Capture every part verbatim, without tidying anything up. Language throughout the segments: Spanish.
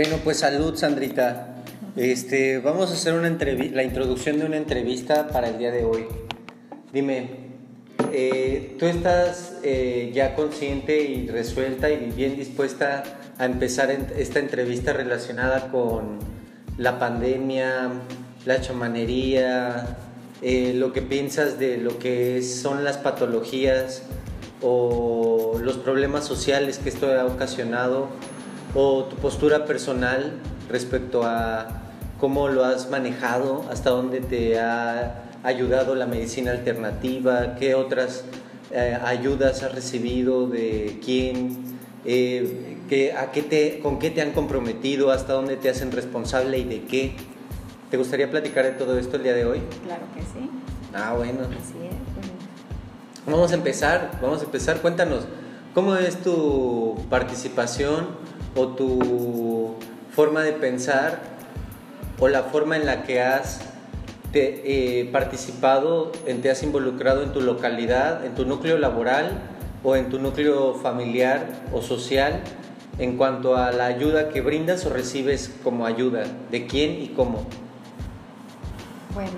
Bueno, pues salud, Sandrita. Este, vamos a hacer una entrev- la introducción de una entrevista para el día de hoy. Dime, eh, ¿tú estás eh, ya consciente y resuelta y bien dispuesta a empezar en esta entrevista relacionada con la pandemia, la chamanería, eh, lo que piensas de lo que es, son las patologías o los problemas sociales que esto ha ocasionado, o tu postura personal respecto a cómo lo has manejado, hasta dónde te ha ayudado la medicina alternativa, qué otras eh, ayudas has recibido, de quién, eh, que, a qué te, con qué te han comprometido, hasta dónde te hacen responsable y de qué? ¿Te gustaría platicar de todo esto el día de hoy? Claro que sí. Ah, bueno. Así es. Vamos a empezar, vamos a empezar. Cuéntanos, ¿cómo es tu participación o tu forma de pensar o la forma en la que has te, eh, participado, en, te has involucrado en tu localidad, en tu núcleo laboral o en tu núcleo familiar o social en cuanto a la ayuda que brindas o recibes como ayuda? ¿De quién y cómo? Bueno,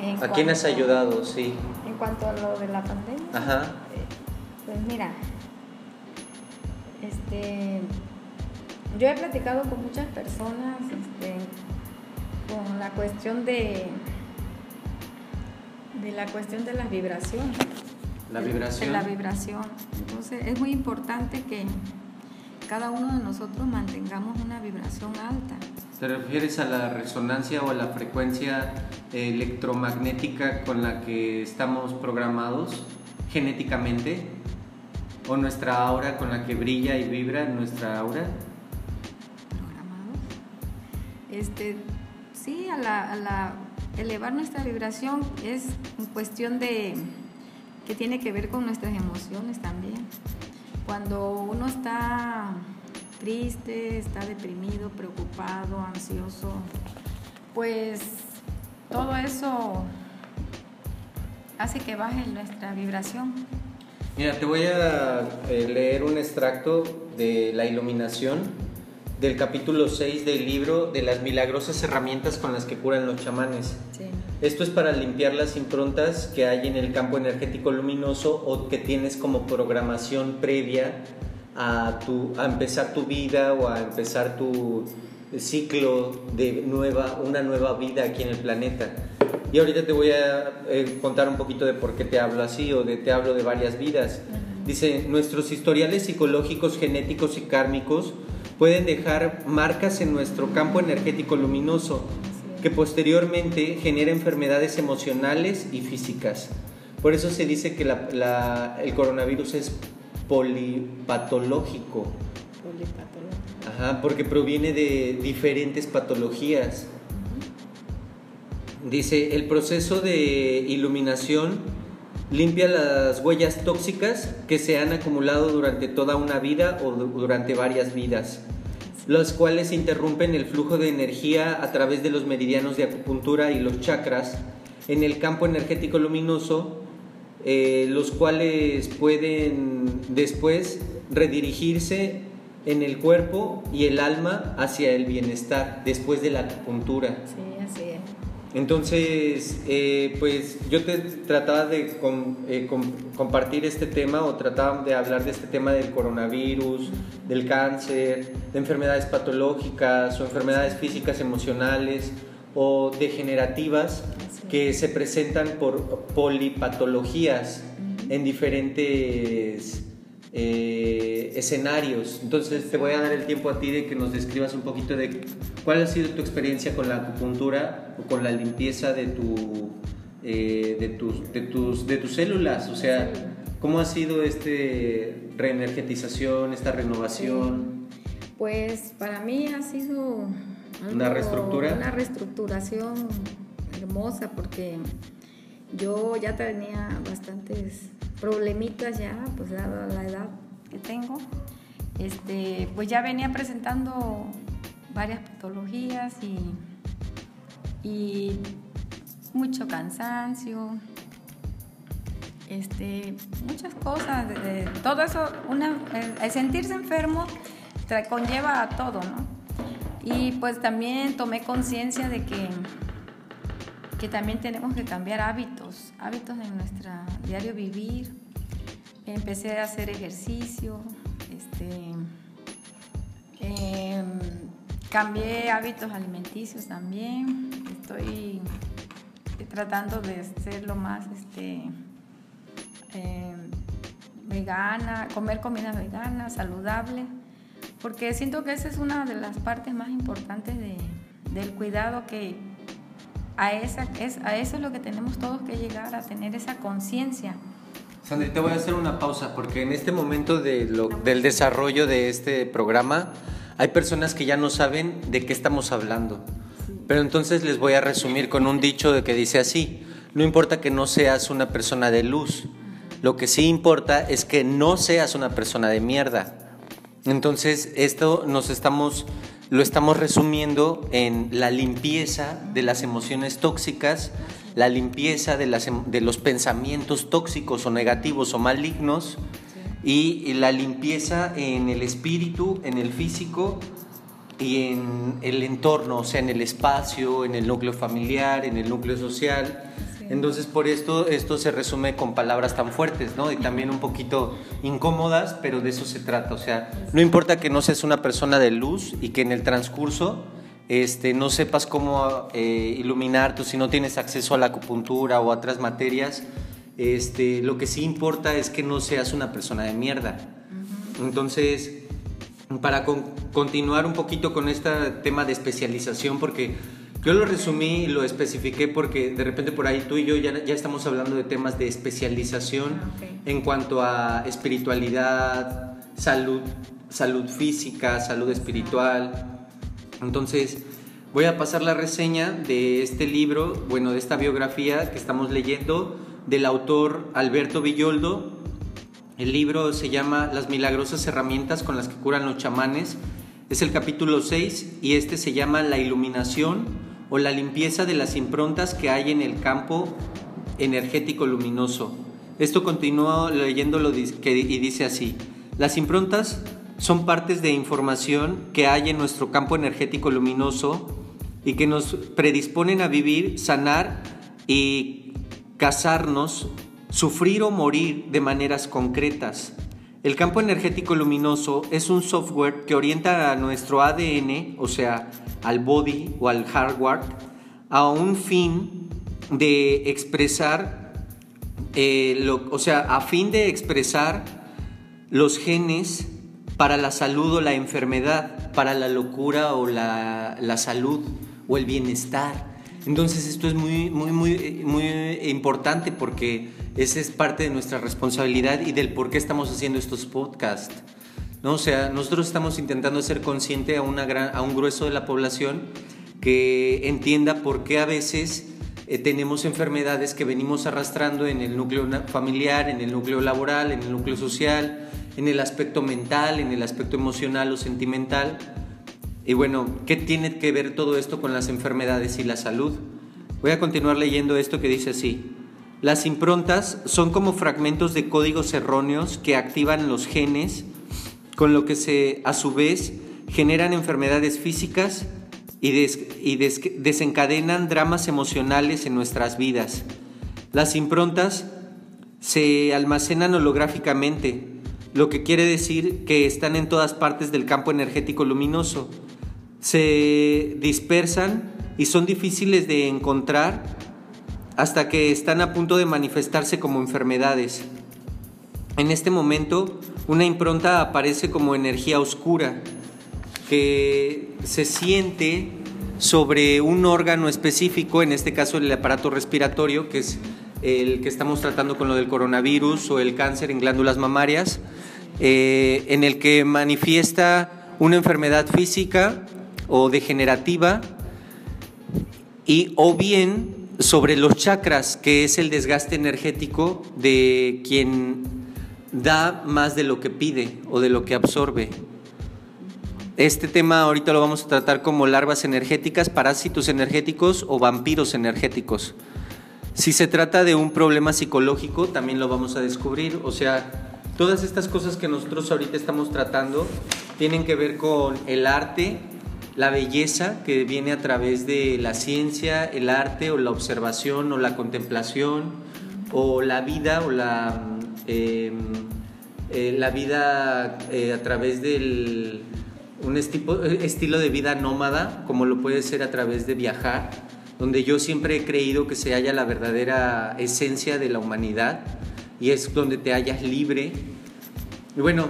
en ¿a cuanto... quién has ayudado? Sí. En cuanto a lo de la pandemia, ajá. Eh, pues mira, este, yo he platicado con muchas personas este, con la cuestión de, de la cuestión de las vibraciones. La vibración. De, de la vibración. Entonces es muy importante que cada uno de nosotros mantengamos una vibración alta. ¿Te refieres a la resonancia o a la frecuencia electromagnética con la que estamos programados genéticamente? ¿O nuestra aura con la que brilla y vibra nuestra aura? ¿Programados? Este, sí, a la, a la elevar nuestra vibración es cuestión de que tiene que ver con nuestras emociones también. Cuando uno está triste, está deprimido, preocupado, ansioso, pues todo eso hace que baje nuestra vibración. Mira, te voy a leer un extracto de La Iluminación del capítulo seis del libro de Las milagrosas herramientas con las que curan los chamanes. Sí. Esto es para limpiar las improntas que hay en el campo energético luminoso o que tienes como programación previa a, tu, a empezar tu vida o a empezar tu ciclo de nueva, una nueva vida aquí en el planeta. Y ahorita te voy a eh, contar un poquito de por qué te hablo así o de te hablo de varias vidas. Uh-huh. Dice, nuestros historiales psicológicos, genéticos y kármicos pueden dejar marcas en nuestro campo energético luminoso que posteriormente genera enfermedades emocionales y físicas. Por eso se dice que la, la, el coronavirus es polipatológico. Polipatológico. Ajá, porque proviene de diferentes patologías. Uh-huh. Dice, el proceso de iluminación limpia las huellas tóxicas que se han acumulado durante toda una vida o durante varias vidas, las cuales interrumpen el flujo de energía a través de los meridianos de acupuntura y los chakras en el campo energético luminoso, eh, los cuales pueden después redirigirse en el cuerpo y el alma hacia el bienestar después de la acupuntura. Sí, así es. Entonces, eh, pues yo te trataba de com, eh, com, compartir este tema o trataba de hablar de este tema del coronavirus, del cáncer, de enfermedades patológicas o enfermedades físicas, emocionales o degenerativas que se presentan por polipatologías en diferentes eh, escenarios. Entonces, te voy a dar el tiempo a ti de que nos describas un poquito de cuál ha sido tu experiencia con la acupuntura o con la limpieza de, tu, eh, de, tus, de, tus, de tus células. O sea, ¿cómo ha sido este reenergetización, esta renovación? Sí. Pues para mí ha sido una reestructura, una reestructuración hermosa, porque yo ya tenía bastantes problemitas ya, pues dada la edad que tengo, este, pues ya venía presentando varias patologías y, y mucho cansancio, este, muchas cosas, de, de, todo eso, una, el sentirse enfermo conlleva a todo, ¿no? Y pues también tomé conciencia de que, que también tenemos que cambiar hábitos, hábitos en nuestro diario vivir. Empecé a hacer ejercicio, este, eh, cambié hábitos alimenticios también. Estoy tratando de ser lo más este, eh, vegana, comer comidas veganas, saludable, porque siento que esa es una de las partes más importantes de, del cuidado, que a, esa, es, a eso es lo que tenemos todos que llegar, a tener esa conciencia. Sandrita, voy a hacer una pausa porque en este momento de lo, del desarrollo de este programa hay personas que ya no saben de qué estamos hablando. Pero entonces les voy a resumir con un dicho de que dice así: no importa que no seas una persona de luz, lo que sí importa es que no seas una persona de mierda. Entonces esto nos estamos, lo estamos resumiendo en la limpieza de las emociones tóxicas, la limpieza de, las, de los pensamientos tóxicos o negativos o malignos, sí. y, y la limpieza en el espíritu, en el físico, y en el entorno, o sea, en el espacio, en el núcleo familiar, en el núcleo social. Sí. Entonces, por esto, esto se resume con palabras tan fuertes, ¿no? Y también un poquito incómodas, pero de eso se trata. O sea, no importa que no seas una persona de luz y que en el transcurso este, no sepas cómo eh, iluminarte, o si no tienes acceso a la acupuntura o a otras materias, este, lo que sí importa es que no seas una persona de mierda. Uh-huh. Entonces, para con, continuar un poquito con este tema de especialización, porque yo lo resumí y lo especifiqué porque de repente por ahí tú y yo ya, ya estamos hablando de temas de especialización, okay, en cuanto a espiritualidad, salud, salud física, salud espiritual. Entonces voy a pasar la reseña de este libro, bueno, de esta biografía que estamos leyendo del autor Alberto Villoldo. El libro se llama Las milagrosas herramientas con las que curan los chamanes. Es el capítulo seis y este se llama La iluminación o la limpieza de las improntas que hay en el campo energético luminoso. Esto continúa leyéndolo y dice así: las improntas son partes de información que hay en nuestro campo energético luminoso y que nos predisponen a vivir, sanar y casarnos, sufrir o morir de maneras concretas. El campo energético luminoso es un software que orienta a nuestro A D N, o sea, al body o al hardware, a un fin de expresar, eh, lo, o sea, a fin de expresar los genes para la salud o la enfermedad, para la locura o la, la salud o el bienestar. Entonces esto es muy, muy, muy, muy importante porque esa es parte de nuestra responsabilidad y del por qué estamos haciendo estos podcasts, ¿no? O sea, nosotros estamos intentando ser consciente a, una gran, a un grueso de la población que entienda por qué a veces eh, tenemos enfermedades que venimos arrastrando en el núcleo familiar, en el núcleo laboral, en el núcleo social, en el aspecto mental, en el aspecto emocional o sentimental. Y bueno, ¿qué tiene que ver todo esto con las enfermedades y la salud? Voy a continuar leyendo esto que dice así: las improntas son como fragmentos de códigos erróneos que activan los genes, con lo que se, a su vez, generan enfermedades físicas y, des, y des, desencadenan dramas emocionales en nuestras vidas. Las improntas se almacenan holográficamente, lo que quiere decir que están en todas partes del campo energético luminoso. Se dispersan y son difíciles de encontrar hasta que están a punto de manifestarse como enfermedades. En este momento, una impronta aparece como energía oscura que se siente sobre un órgano específico, en este caso el aparato respiratorio, que es el que estamos tratando con lo del coronavirus o el cáncer en glándulas mamarias, eh, en el que manifiesta una enfermedad física o degenerativa, y o bien sobre los chakras, que es el desgaste energético de quien da más de lo que pide o de lo que absorbe. Este tema ahorita lo vamos a tratar como larvas energéticas, parásitos energéticos o vampiros energéticos. Si se trata de un problema psicológico, también lo vamos a descubrir. O sea, todas estas cosas que nosotros ahorita estamos tratando tienen que ver con el arte, la belleza que viene a través de la ciencia, el arte o la observación o la contemplación o la vida o la, eh, eh, la vida eh, a través del un estipo, estilo de vida nómada, como lo puede ser a través de viajar, donde yo siempre he creído que se halla la verdadera esencia de la humanidad y es donde te hallas libre. Y bueno,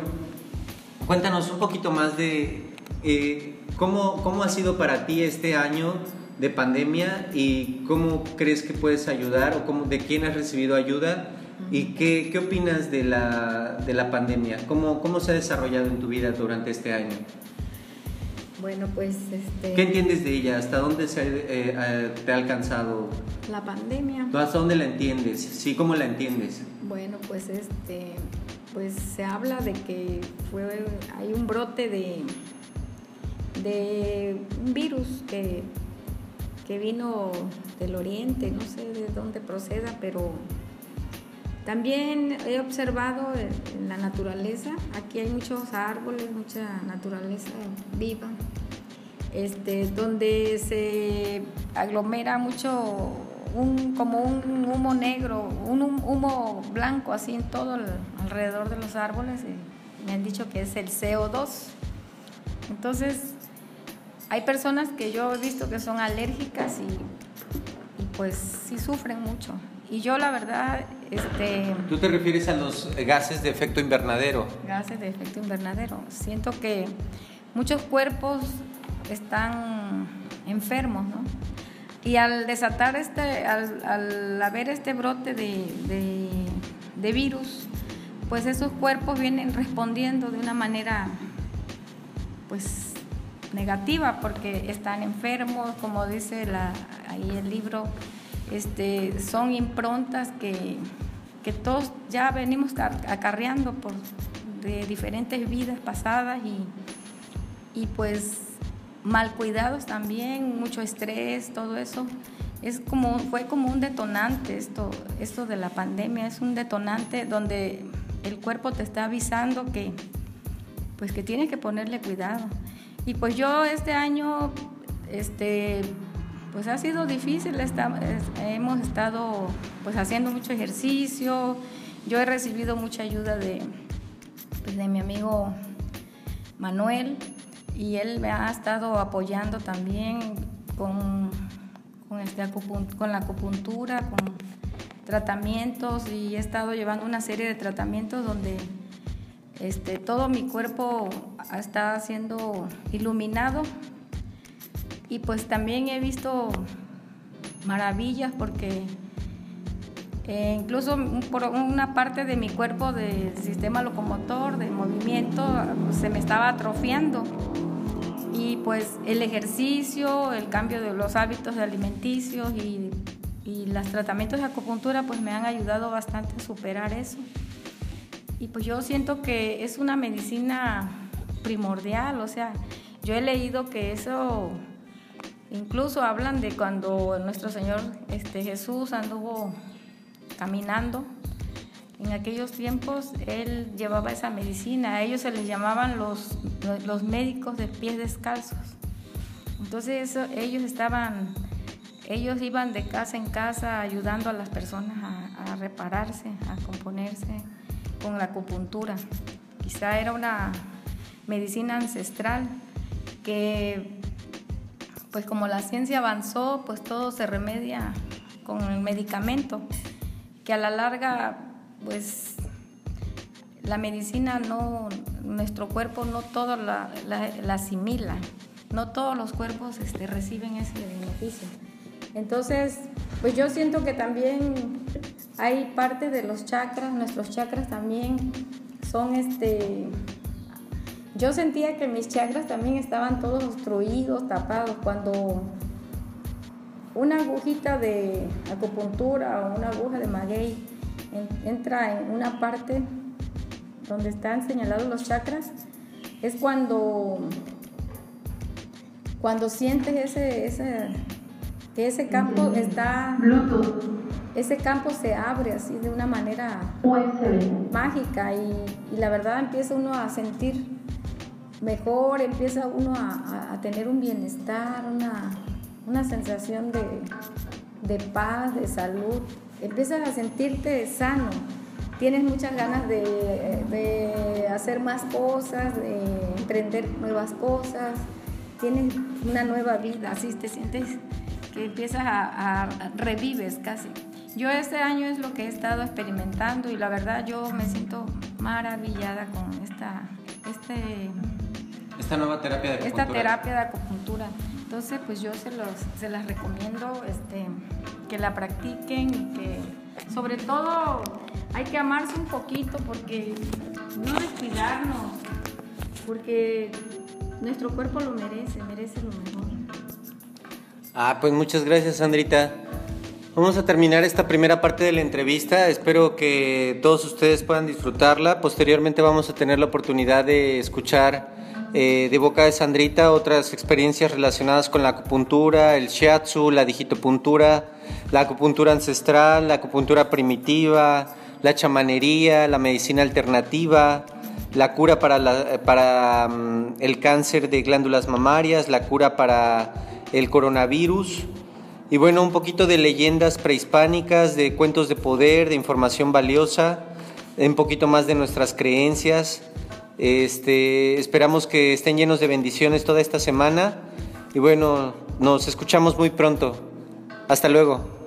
cuéntanos un poquito más de eh, cómo, cómo ha sido para ti este año de pandemia y cómo crees que puedes ayudar o cómo, de quién has recibido ayuda y qué, qué opinas de la, de la pandemia, cómo, cómo se ha desarrollado en tu vida durante este año. Bueno, pues... Este... ¿Qué entiendes de ella? ¿Hasta dónde se, eh, te ha alcanzado? La pandemia. ¿Hasta dónde la entiendes? Sí, ¿cómo la entiendes? Bueno, pues este... Pues se habla de que fue, hay un brote de, de un virus que, que vino del oriente, no sé de dónde proceda, pero también he observado en la naturaleza, aquí hay muchos árboles, mucha naturaleza viva, este, donde se aglomera mucho Un, como un humo negro, un humo blanco así en todo el, alrededor de los árboles. Me han dicho que es el C O dos. Entonces, hay personas que yo he visto que son alérgicas y, y pues sí sufren mucho. Y yo la verdad... Este, ¿Tú te refieres a los gases de efecto invernadero? Gases de efecto invernadero. Siento que muchos cuerpos están enfermos, ¿no? Y al desatar este, al, al haber este brote de, de, de virus, pues esos cuerpos vienen respondiendo de una manera, pues, negativa, porque están enfermos, como dice la, ahí el libro, este, son improntas que, que todos ya venimos acarreando por, de diferentes vidas pasadas y, y pues, mal cuidados también, mucho estrés, todo eso. Es como, fue como un detonante esto, esto de la pandemia, es un detonante donde el cuerpo te está avisando que, pues que tienes que ponerle cuidado. Y pues yo este año, este, pues ha sido difícil, está, hemos estado pues haciendo mucho ejercicio, yo he recibido mucha ayuda de, pues de mi amigo Manuel, y él me ha estado apoyando también con, con, este, con la acupuntura, con tratamientos, y he estado llevando una serie de tratamientos donde este, todo mi cuerpo está siendo iluminado. Y pues también he visto maravillas porque eh, incluso por una parte de mi cuerpo, del sistema locomotor, del movimiento, pues se me estaba atrofiando. Y pues el ejercicio, el cambio de los hábitos alimenticios y, y los tratamientos de acupuntura pues me han ayudado bastante a superar eso. Y pues yo siento que es una medicina primordial, o sea, yo he leído que eso, incluso hablan de cuando nuestro Señor este, Jesús anduvo caminando, en aquellos tiempos él llevaba esa medicina, a ellos se les llamaban los, los médicos de pies descalzos. Entonces eso, ellos estaban, ellos iban de casa en casa ayudando a las personas a, a repararse, a componerse con la acupuntura. Quizá era una medicina ancestral que, pues como la ciencia avanzó, pues todo se remedia con el medicamento, que a la larga pues la medicina no, nuestro cuerpo no todo la, la, la asimila, no todos los cuerpos este, reciben ese beneficio. Entonces, pues yo siento que también hay parte de los chakras, nuestros chakras también son, este, yo sentía que mis chakras también estaban todos obstruidos, tapados, cuando una agujita de acupuntura o una aguja de maguey entra en una parte donde están señalados los chakras, es cuando cuando sientes ese, ese que ese campo está Bluetooth. Ese campo se abre así de una manera U S B mágica y, y la verdad empieza uno a sentir mejor, empieza uno a, a tener un bienestar, una, una sensación de, de paz, de salud. Empiezas a sentirte sano, tienes muchas ganas de, de hacer más cosas, de emprender nuevas cosas, tienes una nueva vida, así te sientes que empiezas a, a revives casi. Yo este año es lo que he estado experimentando y la verdad yo me siento maravillada con esta, este, esta nueva terapia de acupuntura. Esta terapia de acupuntura. Entonces, pues yo se, los, se las recomiendo este, que la practiquen y que sobre todo hay que amarse un poquito, porque no descuidarnos, porque nuestro cuerpo lo merece, merece lo mejor. Ah, pues muchas gracias, Sandrita. Vamos a terminar esta primera parte de la entrevista. Espero que todos ustedes puedan disfrutarla. Posteriormente vamos a tener la oportunidad de escuchar eh, de boca de Sandrita otras experiencias relacionadas con la acupuntura, el shiatsu, la digitopuntura, la acupuntura ancestral, la acupuntura primitiva, la chamanería, la medicina alternativa, la cura para, la, para um, el cáncer de glándulas mamarias, la cura para el coronavirus. Y bueno, un poquito de leyendas prehispánicas, de cuentos de poder, de información valiosa, un poquito más de nuestras creencias. Este, esperamos que estén llenos de bendiciones toda esta semana. Y bueno, nos escuchamos muy pronto. Hasta luego.